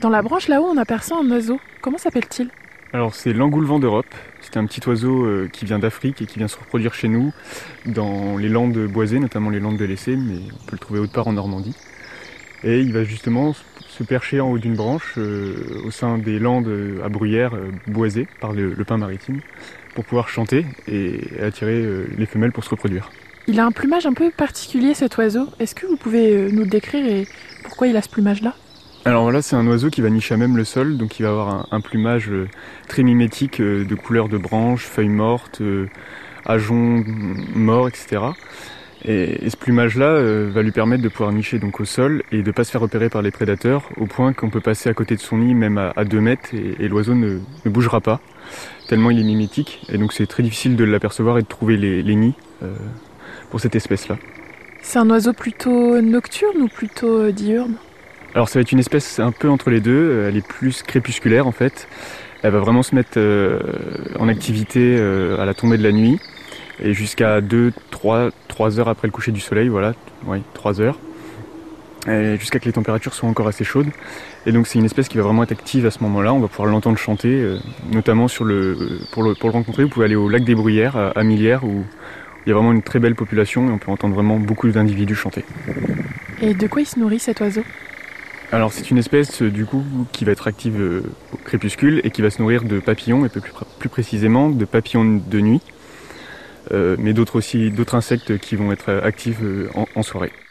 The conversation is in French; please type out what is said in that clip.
Dans la branche là-haut, on aperçoit un oiseau. Comment s'appelle-t-il ? Alors c'est l'engoulevent d'Europe. C'est un petit oiseau qui vient d'Afrique et qui vient se reproduire chez nous, dans les landes boisées, notamment les landes de l'essai, mais on peut le trouver autre part en Normandie. Et il va justement se percher en haut d'une branche, au sein des landes à bruyère boisées par le pin maritime, pour pouvoir chanter et attirer les femelles pour se reproduire. Il a un plumage un peu particulier cet oiseau. Est-ce que vous pouvez nous le décrire et pourquoi il a ce plumage-là ? Alors là, c'est un oiseau qui va nicher à même le sol, donc il va avoir un plumage très mimétique de couleurs de branches, feuilles mortes, ajoncs morts, etc. Et ce plumage-là va lui permettre de pouvoir nicher donc au sol et de ne pas se faire repérer par les prédateurs, au point qu'on peut passer à côté de son nid même à 2 mètres et l'oiseau ne bougera pas, tellement il est mimétique. Et donc c'est très difficile de l'apercevoir et de trouver les nids pour cette espèce-là. C'est un oiseau plutôt nocturne ou plutôt diurne ? Alors ça va être une espèce un peu entre les deux, elle est plus crépusculaire en fait. Elle va vraiment se mettre en activité à la tombée de la nuit et jusqu'à 2-3 heures après le coucher du soleil, voilà, oui, 3 heures, jusqu'à que les températures soient encore assez chaudes. Et donc c'est une espèce qui va vraiment être active à ce moment-là, on va pouvoir l'entendre chanter, notamment pour le rencontrer, vous pouvez aller au lac des Bruyères à Milières où il y a vraiment une très belle population et on peut entendre vraiment beaucoup d'individus chanter. Et de quoi il se nourrit cet oiseau ? Alors c'est une espèce du coup qui va être active au crépuscule et qui va se nourrir de papillons et plus précisément de papillons de nuit, mais d'autres insectes qui vont être actifs en soirée.